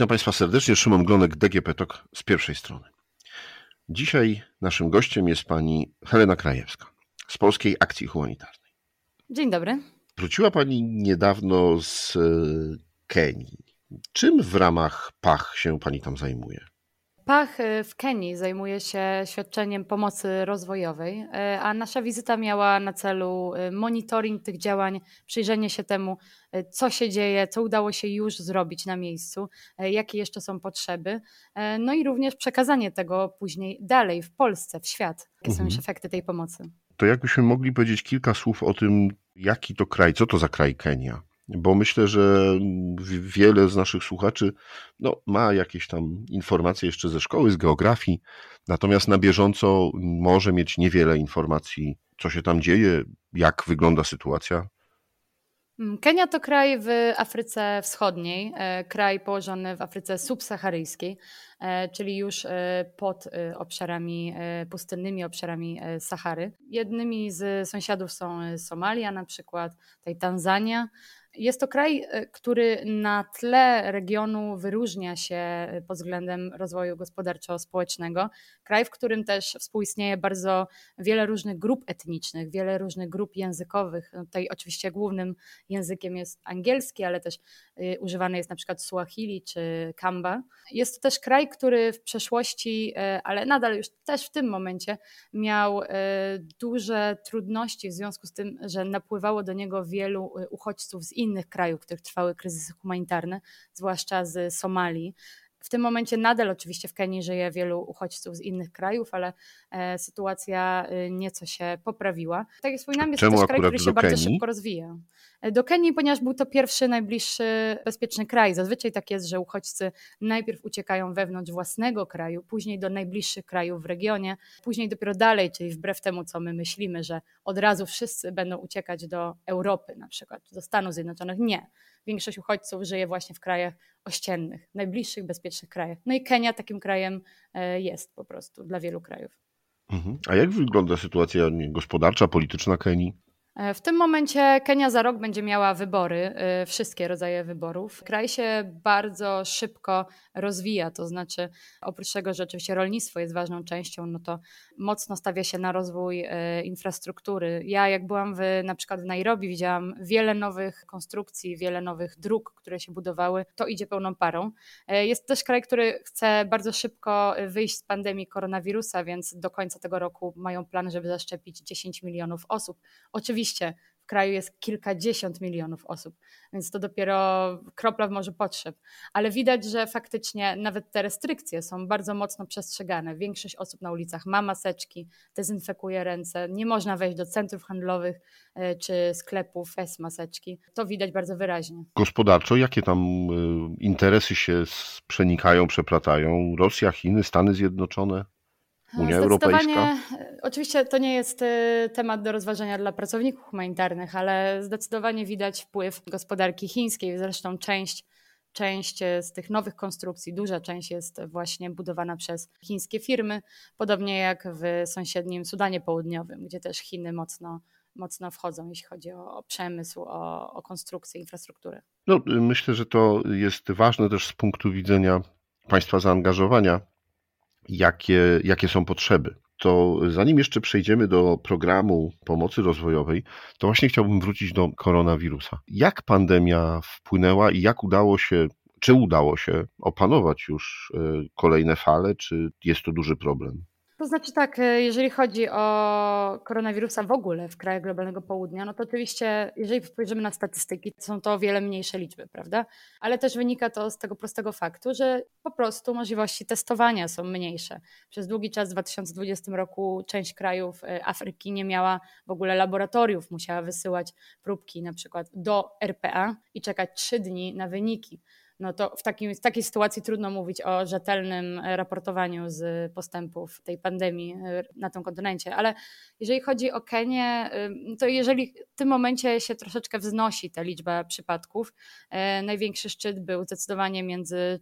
Witam Państwa serdecznie, Szyma Mglonek, DGP TOK z pierwszej strony. Dzisiaj naszym gościem jest pani Helena Krajewska z Polskiej Akcji Humanitarnej. Dzień dobry. Wróciła pani niedawno z Kenii. Czym w ramach PACH się pani tam zajmuje? PACH w Kenii zajmuje się świadczeniem pomocy rozwojowej, a nasza wizyta miała na celu monitoring tych działań, przyjrzenie się temu, co się dzieje, co udało się już zrobić na miejscu, jakie jeszcze są potrzeby, no i również przekazanie tego później dalej w Polsce, w świat, jakie są już efekty tej pomocy. To jakbyśmy mogli powiedzieć kilka słów o tym, jaki to kraj, co to za kraj Kenia? Bo myślę, że wiele z naszych słuchaczy ma jakieś tam informacje jeszcze ze szkoły, z geografii, natomiast na bieżąco może mieć niewiele informacji, co się tam dzieje, jak wygląda sytuacja. Kenia to kraj w Afryce Wschodniej, kraj położony w Afryce Subsaharyjskiej, czyli już pod obszarami pustynnymi, obszarami Sahary. Jednymi z sąsiadów są Somalia na przykład, tutaj Tanzania. Jest to kraj, który na tle regionu wyróżnia się pod względem rozwoju gospodarczo-społecznego. Kraj, w którym też współistnieje bardzo wiele różnych grup etnicznych, wiele różnych grup językowych. Tutaj oczywiście głównym językiem jest angielski, ale też używane jest na przykład Swahili czy Kamba. Jest to też kraj, który w przeszłości, ale nadal już też w tym momencie miał duże trudności w związku z tym, że napływało do niego wielu uchodźców z innych krajów, w których trwały kryzysy humanitarne, zwłaszcza z Somalii. W tym momencie nadal oczywiście w Kenii żyje wielu uchodźców z innych krajów, ale sytuacja nieco się poprawiła. Tak jak wspominałam, jest to też kraj, który się bardzo szybko rozwija. Do Kenii, ponieważ był to pierwszy, najbliższy bezpieczny kraj. Zazwyczaj tak jest, że uchodźcy najpierw uciekają wewnątrz własnego kraju, później do najbliższych krajów w regionie, później dopiero dalej, czyli wbrew temu, co my myślimy, że od razu wszyscy będą uciekać do Europy na przykład, do Stanów Zjednoczonych. Nie. Większość uchodźców żyje właśnie w krajach ościennych, najbliższych, bezpiecznych krajach. No i Kenia takim krajem jest po prostu dla wielu krajów. A jak wygląda sytuacja gospodarcza, polityczna Kenii? W tym momencie Kenia za rok będzie miała wybory, wszystkie rodzaje wyborów. Kraj się bardzo szybko rozwija, to znaczy oprócz tego, że oczywiście rolnictwo jest ważną częścią, no to mocno stawia się na rozwój infrastruktury. Ja jak byłam na przykład w Nairobi, widziałam wiele nowych konstrukcji, wiele nowych dróg, które się budowały. To idzie pełną parą. Jest też kraj, który chce bardzo szybko wyjść z pandemii koronawirusa, więc do końca tego roku mają plan, żeby zaszczepić 10 milionów osób. Oczywiście w kraju jest kilkadziesiąt milionów osób, więc to dopiero kropla w morzu potrzeb. Ale widać, że faktycznie nawet te restrykcje są bardzo mocno przestrzegane. Większość osób na ulicach ma maseczki, dezynfekuje ręce, nie można wejść do centrów handlowych czy sklepów bez maseczki. To widać bardzo wyraźnie. Gospodarczo jakie tam interesy się przenikają, przeplatają? Rosja, Chiny, Stany Zjednoczone? Unia Europejska? Oczywiście to nie jest temat do rozważenia dla pracowników humanitarnych, ale zdecydowanie widać wpływ gospodarki chińskiej. Zresztą część z tych nowych konstrukcji, duża część jest właśnie budowana przez chińskie firmy, podobnie jak w sąsiednim Sudanie Południowym, gdzie też Chiny mocno wchodzą, jeśli chodzi o przemysł, o konstrukcję, infrastrukturę. Myślę, że to jest ważne też z punktu widzenia państwa zaangażowania. Jakie są potrzeby. To zanim jeszcze przejdziemy do programu pomocy rozwojowej, to właśnie chciałbym wrócić do koronawirusa. Jak pandemia wpłynęła i czy udało się opanować już kolejne fale, czy jest to duży problem? To znaczy tak, jeżeli chodzi o koronawirusa w ogóle w krajach globalnego południa, no to oczywiście, jeżeli spojrzymy na statystyki, to są to o wiele mniejsze liczby, prawda? Ale też wynika to z tego prostego faktu, że po prostu możliwości testowania są mniejsze. Przez długi czas w 2020 roku część krajów Afryki nie miała w ogóle laboratoriów, musiała wysyłać próbki na przykład do RPA i czekać 3 dni na wyniki. No to w takiej sytuacji trudno mówić o rzetelnym raportowaniu z postępów tej pandemii na tym kontynencie, ale jeżeli chodzi o Kenię, to jeżeli w tym momencie się troszeczkę wznosi ta liczba przypadków, największy szczyt był zdecydowanie między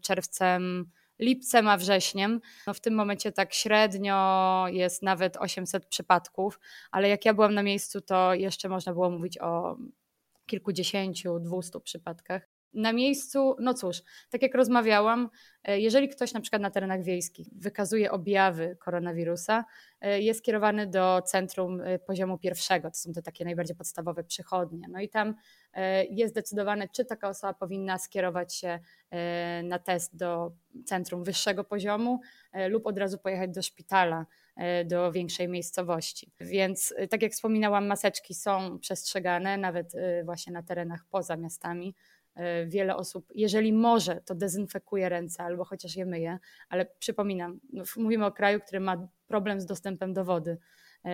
lipcem a wrześniem. W tym momencie tak średnio jest nawet 800 przypadków, ale jak ja byłam na miejscu, to jeszcze można było mówić o kilkudziesięciu, 200 przypadkach. Na miejscu, no cóż, tak jak rozmawiałam, jeżeli ktoś na przykład na terenach wiejskich wykazuje objawy koronawirusa, jest kierowany do centrum poziomu pierwszego, to są te takie najbardziej podstawowe przychodnie. No i tam jest zdecydowane, czy taka osoba powinna skierować się na test do centrum wyższego poziomu lub od razu pojechać do szpitala, do większej miejscowości. Więc tak jak wspominałam, maseczki są przestrzegane nawet właśnie na terenach poza miastami. Wiele osób, jeżeli może, to dezynfekuje ręce albo chociaż je myje, ale przypominam, mówimy o kraju, który ma problem z dostępem do wody,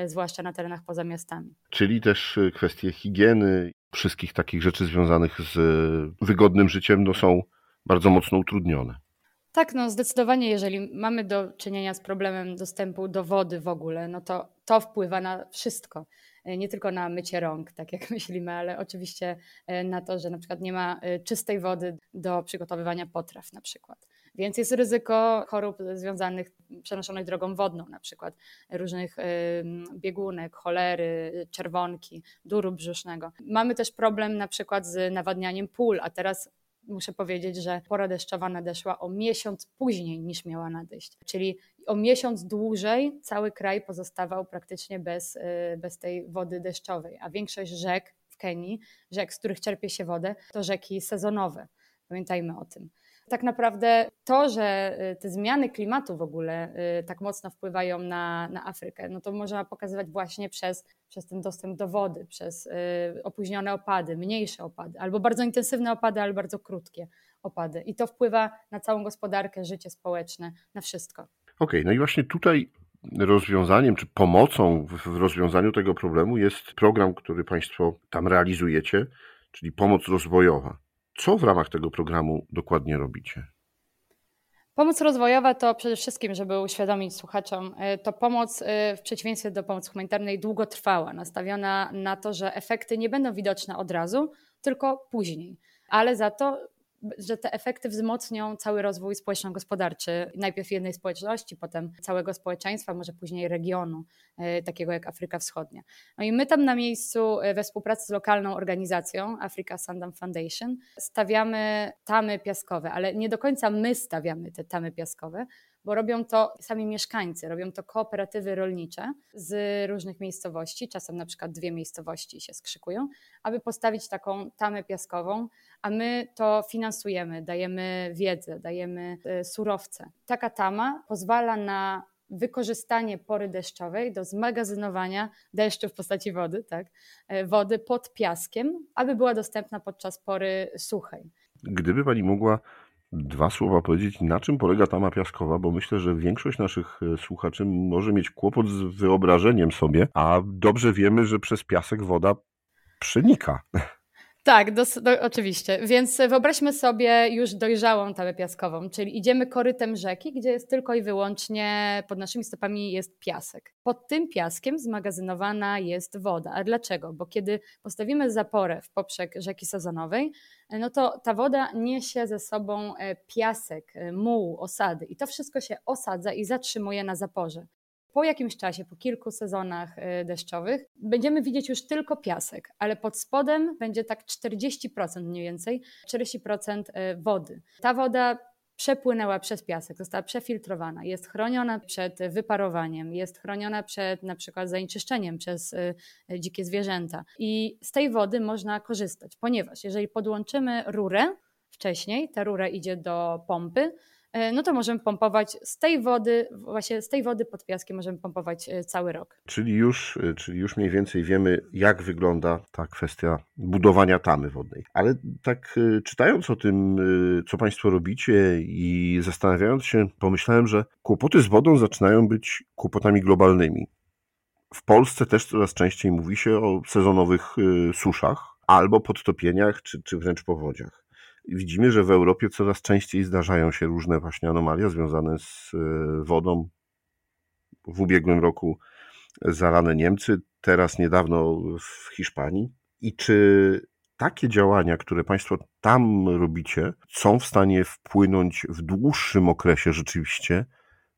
zwłaszcza na terenach poza miastami. Czyli też kwestie higieny, wszystkich takich rzeczy związanych z wygodnym życiem są bardzo mocno utrudnione. Tak, zdecydowanie, jeżeli mamy do czynienia z problemem dostępu do wody w ogóle, to wpływa na wszystko. Nie tylko na mycie rąk, tak jak myślimy, ale oczywiście na to, że na przykład nie ma czystej wody do przygotowywania potraw na przykład. Więc jest ryzyko chorób związanych, przenoszonych drogą wodną na przykład, różnych biegunek, cholery, czerwonki, duru brzusznego. Mamy też problem na przykład z nawadnianiem pól, a teraz muszę powiedzieć, że pora deszczowa nadeszła o miesiąc później niż miała nadejść, czyli o miesiąc dłużej cały kraj pozostawał praktycznie bez tej wody deszczowej, a większość rzek w Kenii, rzek, z których czerpie się wodę, to rzeki sezonowe, pamiętajmy o tym. Tak naprawdę to, że te zmiany klimatu w ogóle tak mocno wpływają na Afrykę, to można pokazywać właśnie przez ten dostęp do wody, przez opóźnione opady, mniejsze opady, albo bardzo intensywne opady, albo bardzo krótkie opady. I to wpływa na całą gospodarkę, życie społeczne, na wszystko. Okej, i właśnie tutaj rozwiązaniem, czy pomocą w rozwiązaniu tego problemu jest program, który Państwo tam realizujecie, czyli pomoc rozwojowa. Co w ramach tego programu dokładnie robicie? Pomoc rozwojowa to przede wszystkim, żeby uświadomić słuchaczom, to pomoc w przeciwieństwie do pomocy humanitarnej długotrwała, nastawiona na to, że efekty nie będą widoczne od razu, tylko później, ale za to, że te efekty wzmocnią cały rozwój społeczno-gospodarczy, najpierw jednej społeczności, potem całego społeczeństwa, może później regionu, takiego jak Afryka Wschodnia. I my tam na miejscu we współpracy z lokalną organizacją Africa Sand Dam Foundation stawiamy tamy piaskowe, ale nie do końca my stawiamy te tamy piaskowe, bo robią to sami mieszkańcy, robią to kooperatywy rolnicze z różnych miejscowości, czasem na przykład 2 miejscowości się skrzykują, aby postawić taką tamę piaskową, a my to finansujemy, dajemy wiedzę, dajemy surowce. Taka tama pozwala na wykorzystanie pory deszczowej do zmagazynowania deszczu w postaci wody, tak? Wody pod piaskiem, aby była dostępna podczas pory suchej. Gdyby Pani mogła 2 słowa powiedzieć, na czym polega tama piaskowa, bo myślę, że większość naszych słuchaczy może mieć kłopot z wyobrażeniem sobie, a dobrze wiemy, że przez piasek woda przenika. Tak, oczywiście. Więc wyobraźmy sobie już dojrzałą tamę piaskową, czyli idziemy korytem rzeki, gdzie jest tylko i wyłącznie, pod naszymi stopami jest piasek. Pod tym piaskiem zmagazynowana jest woda. A dlaczego? Bo kiedy postawimy zaporę w poprzek rzeki sezonowej, to ta woda niesie ze sobą piasek, muł, osady i to wszystko się osadza i zatrzymuje na zaporze. Po jakimś czasie, po kilku sezonach deszczowych będziemy widzieć już tylko piasek, ale pod spodem będzie tak 40% mniej więcej, 40% wody. Ta woda przepłynęła przez piasek, została przefiltrowana, jest chroniona przed wyparowaniem, jest chroniona przed na przykład zanieczyszczeniem przez dzikie zwierzęta i z tej wody można korzystać, ponieważ jeżeli podłączymy rurę wcześniej, ta rura idzie do pompy, to możemy pompować z tej wody, właśnie z tej wody pod piaskiem możemy pompować cały rok. Czyli już mniej więcej wiemy, jak wygląda ta kwestia budowania tamy wodnej. Ale tak czytając o tym, co Państwo robicie i zastanawiając się, pomyślałem, że kłopoty z wodą zaczynają być kłopotami globalnymi. W Polsce też coraz częściej mówi się o sezonowych suszach albo podtopieniach, czy wręcz powodziach. Widzimy, że w Europie coraz częściej zdarzają się różne właśnie anomalie związane z wodą. W ubiegłym roku zalane Niemcy, teraz niedawno w Hiszpanii. I czy takie działania, które Państwo tam robicie, są w stanie wpłynąć w dłuższym okresie rzeczywiście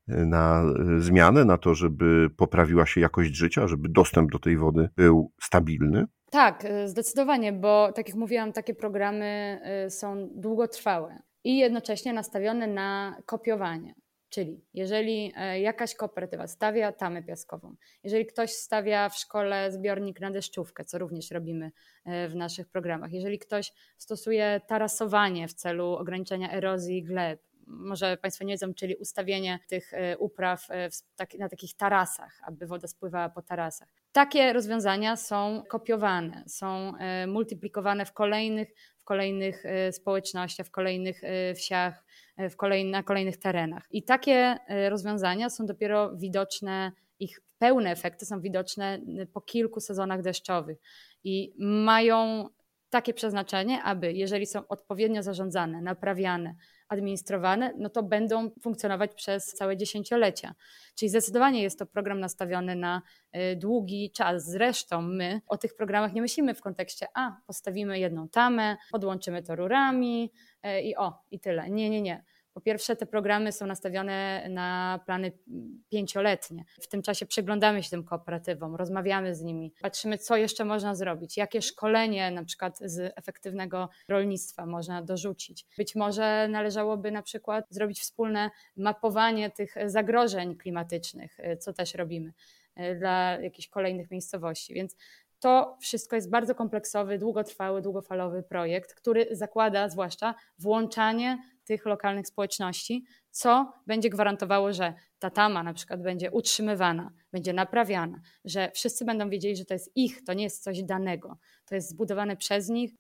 na zmianę, na to, żeby poprawiła się jakość życia, żeby dostęp do tej wody był stabilny? Tak, zdecydowanie, bo tak jak mówiłam, takie programy są długotrwałe i jednocześnie nastawione na kopiowanie. Czyli jeżeli jakaś kooperatywa stawia tamę piaskową, jeżeli ktoś stawia w szkole zbiornik na deszczówkę, co również robimy w naszych programach, jeżeli ktoś stosuje tarasowanie w celu ograniczenia erozji gleb, może Państwo nie wiedzą, czyli ustawienie tych upraw na takich tarasach, aby woda spływała po tarasach. Takie rozwiązania są kopiowane, są multiplikowane w kolejnych społecznościach, w kolejnych wsiach, na kolejnych terenach. I takie rozwiązania są dopiero widoczne, ich pełne efekty są widoczne po kilku sezonach deszczowych i mają takie przeznaczenie, aby jeżeli są odpowiednio zarządzane, naprawiane, administrowane, no to będą funkcjonować przez całe dziesięciolecia. Czyli zdecydowanie jest to program nastawiony na długi czas. Zresztą my o tych programach nie myślimy w kontekście, postawimy jedną tamę, podłączymy to rurami i tyle. Nie. Po pierwsze, te programy są nastawione na plany 5-letnie. W tym czasie przyglądamy się tym kooperatywom, rozmawiamy z nimi, patrzymy, co jeszcze można zrobić, jakie szkolenie na przykład z efektywnego rolnictwa można dorzucić. Być może należałoby na przykład zrobić wspólne mapowanie tych zagrożeń klimatycznych, co też robimy dla jakichś kolejnych miejscowości, więc to wszystko jest bardzo kompleksowy, długotrwały, długofalowy projekt, który zakłada zwłaszcza włączanie tych lokalnych społeczności, co będzie gwarantowało, że ta tama na przykład będzie utrzymywana, będzie naprawiana, że wszyscy będą wiedzieli, że to jest ich, to nie jest coś danego, to jest zbudowane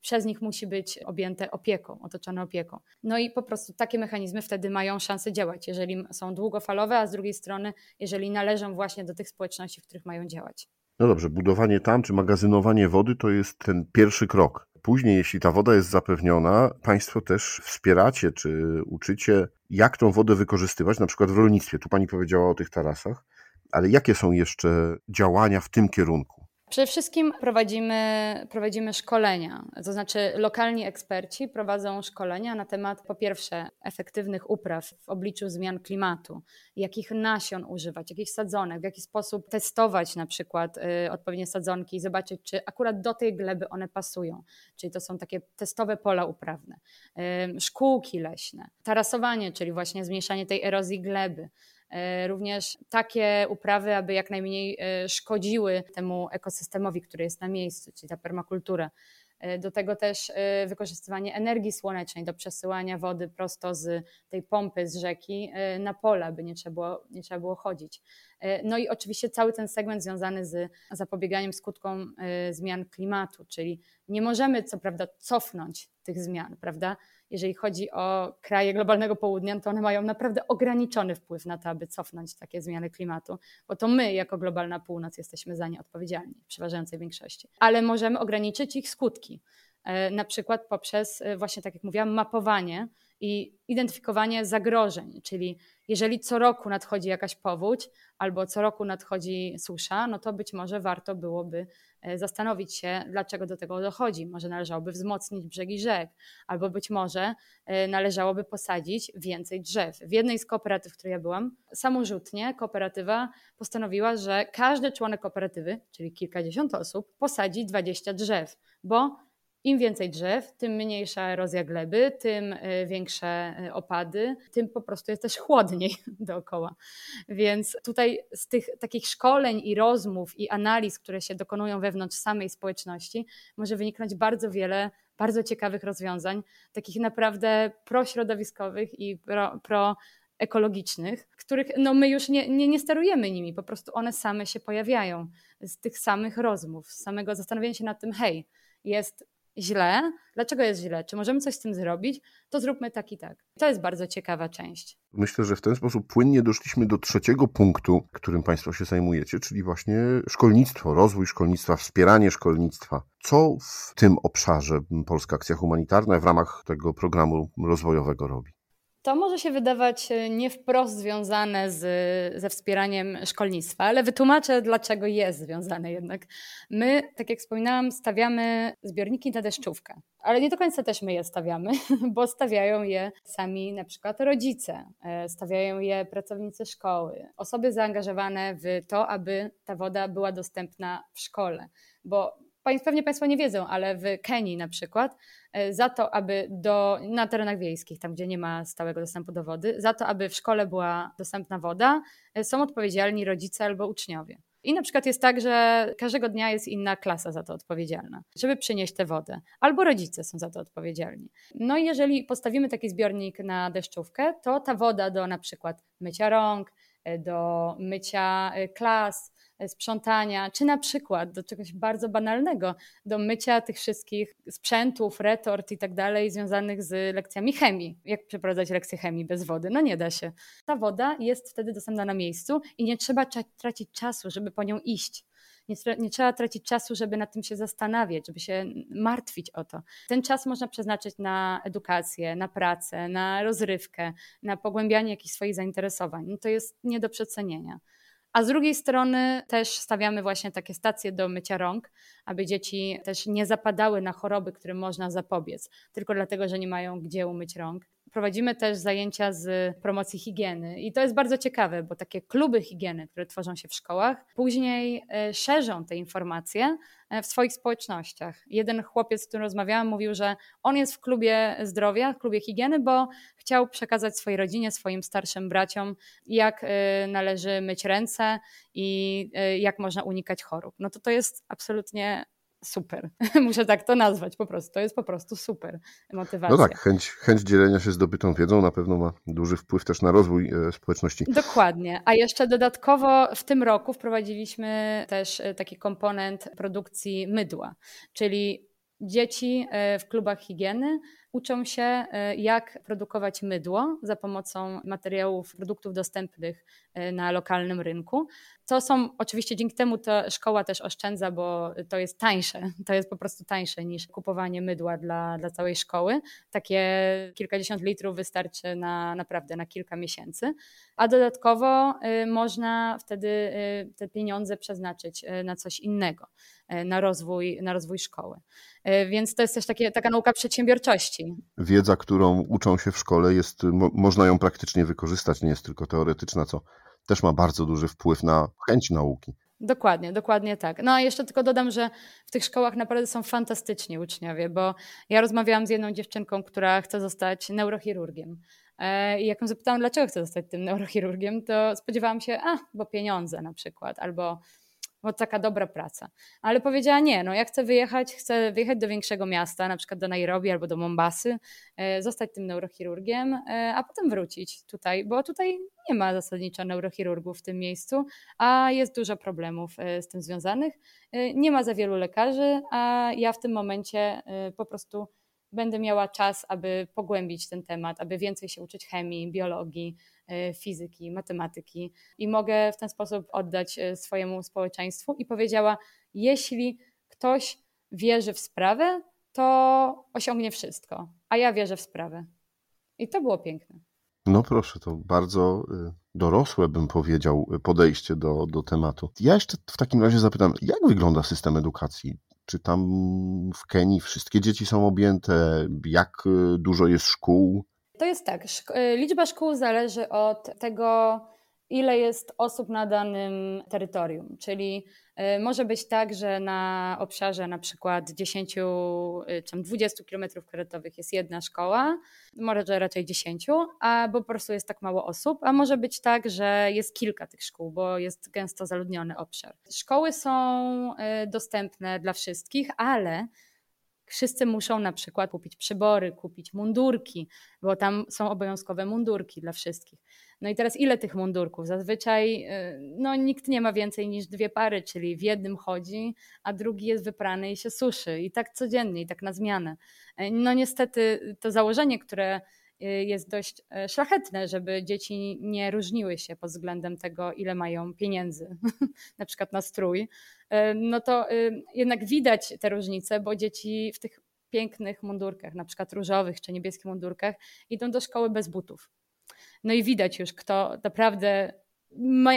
przez nich musi być objęte opieką, otoczone opieką. No i po prostu takie mechanizmy wtedy mają szansę działać, jeżeli są długofalowe, a z drugiej strony, jeżeli należą właśnie do tych społeczności, w których mają działać. No dobrze, budowanie tam czy magazynowanie wody to jest ten pierwszy krok. Później, jeśli ta woda jest zapewniona, Państwo też wspieracie czy uczycie, jak tą wodę wykorzystywać, na przykład w rolnictwie. Tu Pani powiedziała o tych tarasach, ale jakie są jeszcze działania w tym kierunku? Przede wszystkim prowadzimy szkolenia, to znaczy lokalni eksperci prowadzą szkolenia na temat po pierwsze efektywnych upraw w obliczu zmian klimatu, jakich nasion używać, jakich sadzonek, w jaki sposób testować na przykład odpowiednie sadzonki i zobaczyć, czy akurat do tej gleby one pasują, czyli to są takie testowe pola uprawne, szkółki leśne, tarasowanie, czyli właśnie zmniejszanie tej erozji gleby. Również takie uprawy, aby jak najmniej szkodziły temu ekosystemowi, który jest na miejscu, czyli ta permakultura. Do tego też wykorzystywanie energii słonecznej do przesyłania wody prosto z tej pompy z rzeki na pola, by nie trzeba było chodzić. No i oczywiście cały ten segment związany z zapobieganiem skutkom zmian klimatu, czyli nie możemy co prawda cofnąć tych zmian, prawda? Jeżeli chodzi o kraje globalnego południa, to one mają naprawdę ograniczony wpływ na to, aby cofnąć takie zmiany klimatu, bo to my jako globalna północ jesteśmy za nie odpowiedzialni w przeważającej większości. Ale możemy ograniczyć ich skutki, na przykład poprzez właśnie, tak jak mówiłam, mapowanie i identyfikowanie zagrożeń, czyli jeżeli co roku nadchodzi jakaś powódź albo co roku nadchodzi susza, no to być może warto byłoby zastanowić się, dlaczego do tego dochodzi. Może należałoby wzmocnić brzegi rzek, albo być może należałoby posadzić więcej drzew. W jednej z kooperatyw, w której ja byłam, samorzutnie kooperatywa postanowiła, że każdy członek kooperatywy, czyli kilkadziesiąt osób, posadzi 20 drzew, bo im więcej drzew, tym mniejsza erozja gleby, tym większe opady, tym po prostu jest też chłodniej dookoła. Więc tutaj z tych takich szkoleń i rozmów i analiz, które się dokonują wewnątrz samej społeczności, może wyniknąć bardzo wiele bardzo ciekawych rozwiązań, takich naprawdę prośrodowiskowych i proekologicznych, których my już nie sterujemy nimi, po prostu one same się pojawiają z tych samych rozmów, z samego zastanowienia się nad tym, hej, jest źle, dlaczego jest źle, czy możemy coś z tym zrobić, to zróbmy tak i tak. To jest bardzo ciekawa część. Myślę, że w ten sposób płynnie doszliśmy do trzeciego punktu, którym Państwo się zajmujecie, czyli właśnie szkolnictwo, rozwój szkolnictwa, wspieranie szkolnictwa. Co w tym obszarze Polska Akcja Humanitarna w ramach tego programu rozwojowego robi? To może się wydawać nie wprost związane ze wspieraniem szkolnictwa, ale wytłumaczę, dlaczego jest związane jednak. My, tak jak wspominałam, stawiamy zbiorniki na deszczówkę, ale nie do końca też my je stawiamy, bo stawiają je sami na przykład rodzice, stawiają je pracownicy szkoły, osoby zaangażowane w to, aby ta woda była dostępna w szkole, bo pewnie Państwo nie wiedzą, ale w Kenii na przykład za to, aby na terenach wiejskich, tam gdzie nie ma stałego dostępu do wody, za to, aby w szkole była dostępna woda, są odpowiedzialni rodzice albo uczniowie. I na przykład jest tak, że każdego dnia jest inna klasa za to odpowiedzialna, żeby przynieść tę wodę. Albo rodzice są za to odpowiedzialni. No i jeżeli postawimy taki zbiornik na deszczówkę, to ta woda do na przykład mycia rąk, do mycia klas, sprzątania, czy na przykład do czegoś bardzo banalnego, do mycia tych wszystkich sprzętów, retort i tak dalej związanych z lekcjami chemii. Jak przeprowadzać lekcje chemii bez wody? No nie da się. Ta woda jest wtedy dostępna na miejscu i nie trzeba tracić czasu, żeby po nią iść. Nie trzeba tracić czasu, żeby nad tym się zastanawiać, żeby się martwić o to. Ten czas można przeznaczyć na edukację, na pracę, na rozrywkę, na pogłębianie jakichś swoich zainteresowań. No to jest nie do przecenienia. A z drugiej strony też stawiamy właśnie takie stacje do mycia rąk, aby dzieci też nie zapadały na choroby, którym można zapobiec, tylko dlatego, że nie mają gdzie umyć rąk. Prowadzimy też zajęcia z promocji higieny i to jest bardzo ciekawe, bo takie kluby higieny, które tworzą się w szkołach, później szerzą te informacje w swoich społecznościach. Jeden chłopiec, z którym rozmawiałam, mówił, że on jest w klubie zdrowia, w klubie higieny, bo chciał przekazać swojej rodzinie, swoim starszym braciom, jak należy myć ręce i jak można unikać chorób. No to jest absolutnie super. Muszę tak to nazwać po prostu. To jest po prostu super motywacja. No tak, chęć dzielenia się zdobytą wiedzą na pewno ma duży wpływ też na rozwój społeczności. Dokładnie. A jeszcze dodatkowo w tym roku wprowadziliśmy też taki komponent produkcji mydła, czyli dzieci w klubach higieny uczą się, jak produkować mydło za pomocą materiałów, produktów dostępnych na lokalnym rynku. To są oczywiście, dzięki temu to szkoła też oszczędza, bo to jest tańsze. To jest po prostu tańsze niż kupowanie mydła dla całej szkoły. Takie kilkadziesiąt litrów wystarczy naprawdę na kilka miesięcy. A dodatkowo można wtedy te pieniądze przeznaczyć na coś innego, na rozwój szkoły. Więc to jest też taka nauka przedsiębiorczości. Wiedza, którą uczą się w szkole, jest, można ją praktycznie wykorzystać, nie jest tylko teoretyczna, co też ma bardzo duży wpływ na chęć nauki. Dokładnie tak. No a jeszcze tylko dodam, że w tych szkołach naprawdę są fantastyczni uczniowie, bo ja rozmawiałam z jedną dziewczynką, która chce zostać neurochirurgiem. I jak ją zapytałam, dlaczego chce zostać tym neurochirurgiem, to spodziewałam się, bo pieniądze na przykład, albo bo taka dobra praca. Ale powiedziała nie, ja chcę wyjechać do większego miasta, na przykład do Nairobi albo do Mombasy, zostać tym neurochirurgiem, a potem wrócić tutaj, bo tutaj nie ma zasadniczo neurochirurgów w tym miejscu, a jest dużo problemów z tym związanych. Nie ma za wielu lekarzy, a ja w tym momencie po prostu będę miała czas, aby pogłębić ten temat, aby więcej się uczyć chemii, biologii, fizyki, matematyki i mogę w ten sposób oddać swojemu społeczeństwu. I powiedziała, jeśli ktoś wierzy w sprawę, to osiągnie wszystko, a ja wierzę w sprawę. I to było piękne. No proszę, to bardzo dorosłe, bym powiedział, podejście do tematu. Ja jeszcze w takim razie zapytam, jak wygląda system edukacji? Czy tam w Kenii wszystkie dzieci są objęte? Jak dużo jest szkół? To jest tak, liczba szkół zależy od tego, ile jest osób na danym terytorium, czyli może być tak, że na obszarze na przykład 10 czy 20 km kwadratowych jest jedna szkoła, może raczej 10, a bo po prostu jest tak mało osób, a może być tak, że jest kilka tych szkół, bo jest gęsto zaludniony obszar. Szkoły są dostępne dla wszystkich, ale wszyscy muszą na przykład kupić przybory, kupić mundurki, bo tam są obowiązkowe mundurki dla wszystkich. No i teraz ile tych mundurków? Zazwyczaj nikt nie ma więcej niż 2 pary, czyli w jednym chodzi, a drugi jest wyprany i się suszy. I tak codziennie, i tak na zmianę. No niestety to założenie, które jest dość szlachetne, żeby dzieci nie różniły się pod względem tego, ile mają pieniędzy, na przykład na strój, no to jednak widać te różnice, bo dzieci w tych pięknych mundurkach, na przykład różowych czy niebieskich mundurkach, idą do szkoły bez butów. No i widać już, kto naprawdę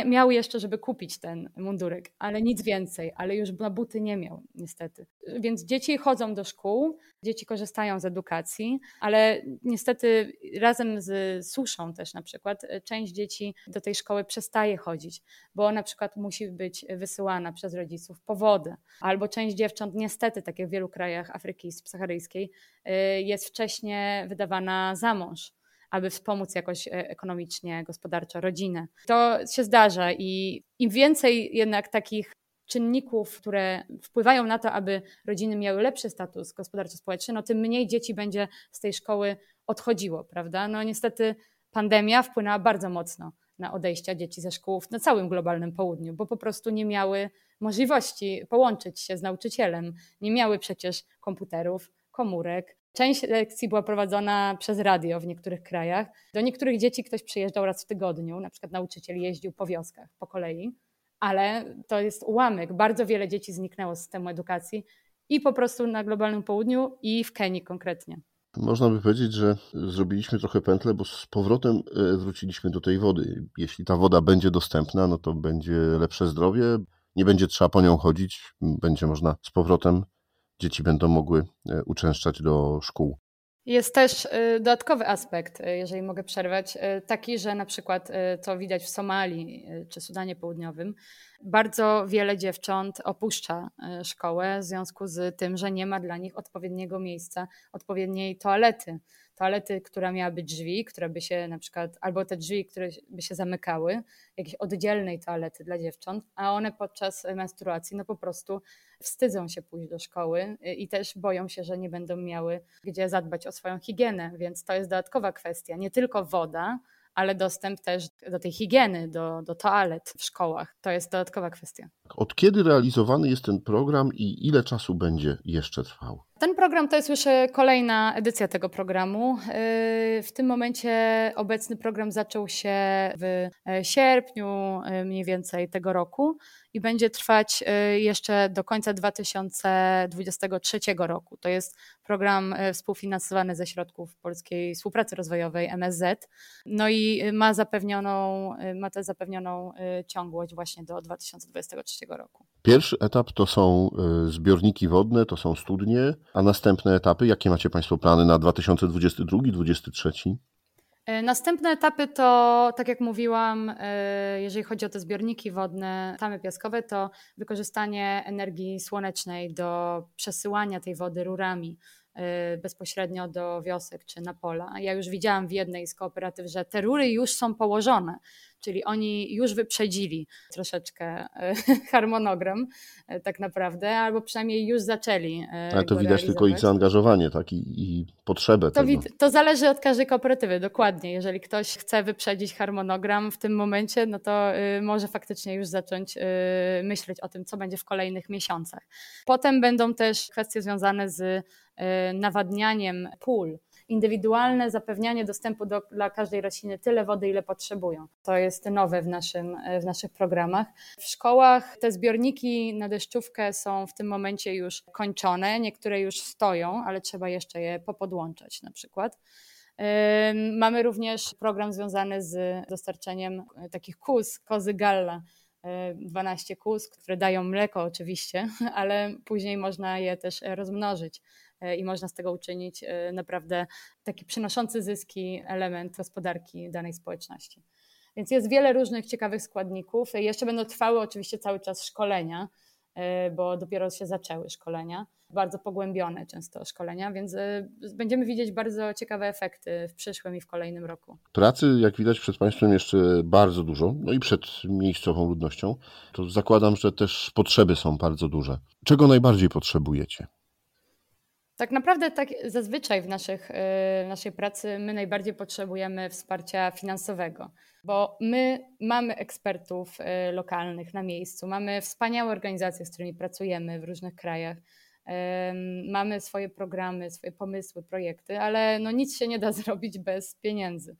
miał jeszcze, żeby kupić ten mundurek, ale nic więcej, ale już na buty nie miał niestety. Więc dzieci chodzą do szkół, dzieci korzystają z edukacji, ale niestety razem z suszą też na przykład część dzieci do tej szkoły przestaje chodzić, bo na przykład musi być wysyłana przez rodziców po wodę, albo część dziewcząt niestety, tak jak w wielu krajach Afryki Subsaharyjskiej, jest wcześnie wydawana za mąż, aby wspomóc jakoś ekonomicznie, gospodarczo rodzinę. To się zdarza i im więcej jednak takich czynników, które wpływają na to, aby rodziny miały lepszy status gospodarczo-społeczny, no tym mniej dzieci będzie z tej szkoły odchodziło, prawda? No niestety pandemia wpłynęła bardzo mocno na odejścia dzieci ze szkół na całym globalnym południu, bo po prostu nie miały możliwości połączyć się z nauczycielem, nie miały przecież komputerów, komórek. Część lekcji była prowadzona przez radio w niektórych krajach. Do niektórych dzieci ktoś przyjeżdżał raz w tygodniu, na przykład nauczyciel jeździł po wioskach, po kolei, ale to jest ułamek. Bardzo wiele dzieci zniknęło z systemu edukacji i po prostu na globalnym południu i w Kenii konkretnie. Można by powiedzieć, że zrobiliśmy trochę pętlę, bo z powrotem wróciliśmy do tej wody. Jeśli ta woda będzie dostępna, no to będzie lepsze zdrowie, nie będzie trzeba po nią chodzić, będzie można z powrotem, dzieci będą mogły uczęszczać do szkół. Jest też dodatkowy aspekt, jeżeli mogę przerwać, taki, że na przykład to widać w Somalii czy Sudanie Południowym. Bardzo wiele dziewcząt opuszcza szkołę w związku z tym, że nie ma dla nich odpowiedniego miejsca, odpowiedniej toalety. Toalety, która miałaby drzwi, które by się na przykład, albo te drzwi, które by się zamykały, jakiejś oddzielnej toalety dla dziewcząt, a one podczas menstruacji no po prostu wstydzą się pójść do szkoły i też boją się, że nie będą miały gdzie zadbać o swoją higienę, więc to jest dodatkowa kwestia, nie tylko woda, ale dostęp też do tej higieny, do toalet w szkołach. To jest dodatkowa kwestia. Od kiedy realizowany jest ten program i ile czasu będzie jeszcze trwał? Ten program to jest już kolejna edycja tego programu. W tym momencie obecny program zaczął się w sierpniu mniej więcej tego roku i będzie trwać jeszcze do końca 2023 roku. To jest program współfinansowany ze środków Polskiej Współpracy Rozwojowej MSZ. No i ma tę zapewnioną ciągłość właśnie do 2023 roku. Pierwszy etap to są zbiorniki wodne, to są studnie, a następne etapy, jakie macie Państwo plany na 2022-2023? Następne etapy to, tak jak mówiłam, jeżeli chodzi o te zbiorniki wodne, tamy piaskowe, to wykorzystanie energii słonecznej do przesyłania tej wody rurami bezpośrednio do wiosek czy na pola. Ja już widziałam w jednej z kooperatyw, że te rury już są położone, czyli oni już wyprzedzili troszeczkę harmonogram tak naprawdę, albo przynajmniej już zaczęli. Ale to widać tylko ich zaangażowanie, tak? I potrzebę to tego. To zależy od każdej kooperatywy, dokładnie. Jeżeli ktoś chce wyprzedzić harmonogram w tym momencie, no to może faktycznie już zacząć myśleć o tym, co będzie w kolejnych miesiącach. Potem będą też kwestie związane z nawadnianiem pól, indywidualne zapewnianie dostępu dla każdej rośliny tyle wody, ile potrzebują. To jest nowe w naszych programach. W szkołach te zbiorniki na deszczówkę są w tym momencie już kończone, niektóre już stoją, ale trzeba jeszcze je popodłączać na przykład. Mamy również program związany z dostarczeniem takich kóz, kozy Galla, 12 kóz, które dają mleko oczywiście, ale później można je też rozmnożyć. I można z tego uczynić naprawdę taki przynoszący zyski element gospodarki danej społeczności. Więc jest wiele różnych ciekawych składników. Jeszcze będą trwały oczywiście cały czas szkolenia, bo dopiero się zaczęły szkolenia, bardzo pogłębione często szkolenia, więc będziemy widzieć bardzo ciekawe efekty w przyszłym i w kolejnym roku. Pracy, jak widać, przed Państwem jeszcze bardzo dużo, no i przed miejscową ludnością. To zakładam, że też potrzeby są bardzo duże. Czego najbardziej potrzebujecie? Tak naprawdę tak zazwyczaj w naszej pracy my najbardziej potrzebujemy wsparcia finansowego, bo my mamy ekspertów lokalnych na miejscu, mamy wspaniałe organizacje, z którymi pracujemy w różnych krajach, mamy swoje programy, swoje pomysły, projekty, ale no nic się nie da zrobić bez pieniędzy,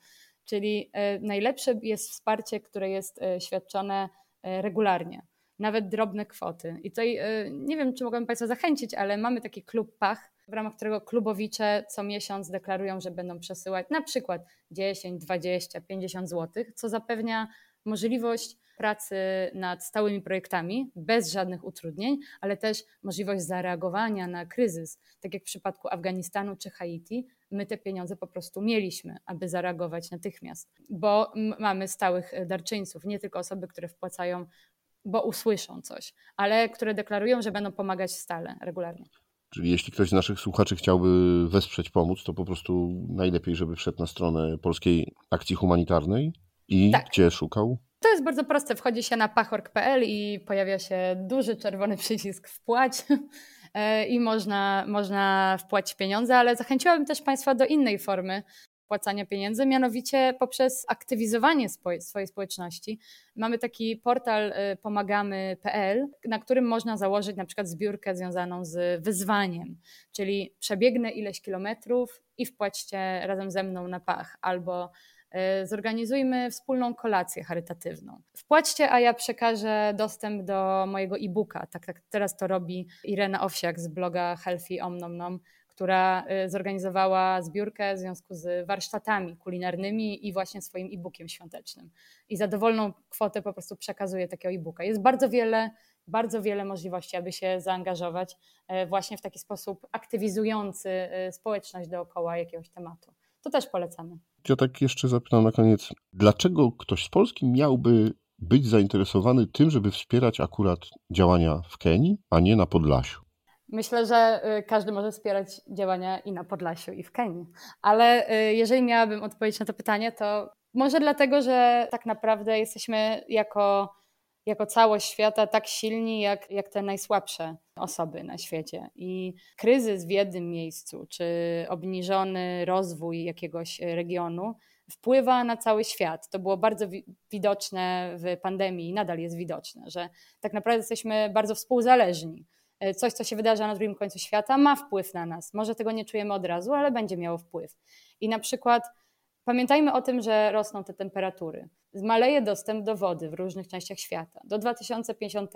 czyli najlepsze jest wsparcie, które jest świadczone regularnie. Nawet drobne kwoty. I tutaj nie wiem, czy mogłabym Państwa zachęcić, ale mamy taki klub PACH, w ramach którego klubowicze co miesiąc deklarują, że będą przesyłać na przykład 10, 20, 50 zł, co zapewnia możliwość pracy nad stałymi projektami bez żadnych utrudnień, ale też możliwość zareagowania na kryzys. Tak jak w przypadku Afganistanu czy Haiti, my te pieniądze po prostu mieliśmy, aby zareagować natychmiast, bo mamy stałych darczyńców, nie tylko osoby, które wpłacają, bo usłyszą coś, ale które deklarują, że będą pomagać stale, regularnie. Czyli jeśli ktoś z naszych słuchaczy chciałby wesprzeć, pomóc, to po prostu najlepiej, żeby wszedł na stronę Polskiej Akcji Humanitarnej i gdzie szukał? To jest bardzo proste. Wchodzi się na pah.org.pl i pojawia się duży czerwony przycisk wpłać i można wpłacić pieniądze, ale zachęciłabym też Państwa do innej formy płacania pieniędzy, mianowicie poprzez aktywizowanie swojej społeczności. Mamy taki portal pomagamy.pl, na którym można założyć na przykład zbiórkę związaną z wyzwaniem, czyli przebiegnę ileś kilometrów i wpłaćcie razem ze mną na PACH, albo zorganizujmy wspólną kolację charytatywną. Wpłaćcie, a ja przekażę dostęp do mojego e-booka. Tak teraz to robi Irena Owsiak z bloga Healthy Omnomnom, która zorganizowała zbiórkę w związku z warsztatami kulinarnymi i właśnie swoim e-bookiem świątecznym. I za dowolną kwotę po prostu przekazuje takiego e-booka. Jest bardzo wiele możliwości, aby się zaangażować właśnie w taki sposób aktywizujący społeczność dookoła jakiegoś tematu. To też polecamy. Ja tak jeszcze zapytam na koniec, dlaczego ktoś z Polski miałby być zainteresowany tym, żeby wspierać akurat działania w Kenii, a nie na Podlasiu? Myślę, że każdy może wspierać działania i na Podlasiu, i w Kenii. Ale jeżeli miałabym odpowiedzieć na to pytanie, to może dlatego, że tak naprawdę jesteśmy jako całość świata tak silni, jak te najsłabsze osoby na świecie. I kryzys w jednym miejscu, czy obniżony rozwój jakiegoś regionu wpływa na cały świat. To było bardzo widoczne w pandemii i nadal jest widoczne, że tak naprawdę jesteśmy bardzo współzależni. Coś, co się wydarza na drugim końcu świata, ma wpływ na nas. Może tego nie czujemy od razu, ale będzie miało wpływ. I na przykład pamiętajmy o tym, że rosną te temperatury. Zmaleje dostęp do wody w różnych częściach świata. Do 2050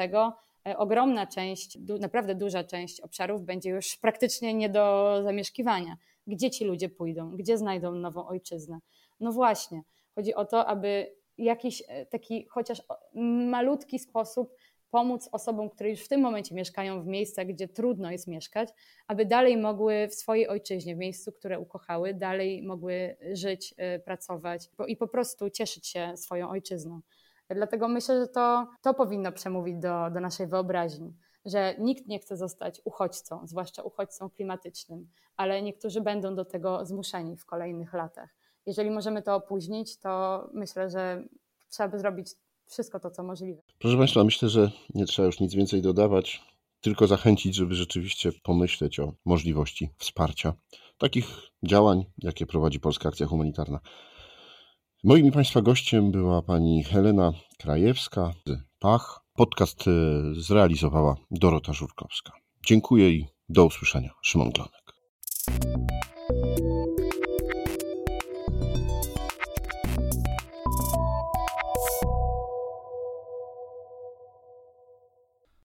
ogromna część, naprawdę duża część obszarów będzie już praktycznie nie do zamieszkiwania. Gdzie ci ludzie pójdą? Gdzie znajdą nową ojczyznę? No właśnie, chodzi o to, aby jakiś taki chociaż malutki sposób pomóc osobom, które już w tym momencie mieszkają w miejscach, gdzie trudno jest mieszkać, aby dalej mogły w swojej ojczyźnie, w miejscu, które ukochały, dalej mogły żyć, pracować i po prostu cieszyć się swoją ojczyzną. Dlatego myślę, że to powinno przemówić do naszej wyobraźni, że nikt nie chce zostać uchodźcą, zwłaszcza uchodźcą klimatycznym, ale niektórzy będą do tego zmuszeni w kolejnych latach. Jeżeli możemy to opóźnić, to myślę, że trzeba by zrobić wszystko to, co możliwe. Proszę Państwa, myślę, że nie trzeba już nic więcej dodawać, tylko zachęcić, żeby rzeczywiście pomyśleć o możliwości wsparcia takich działań, jakie prowadzi Polska Akcja Humanitarna. Moim i Państwa gościem była pani Helena Krajewska z PACH. Podcast zrealizowała Dorota Żurkowska. Dziękuję i do usłyszenia. Szyma Mglonek.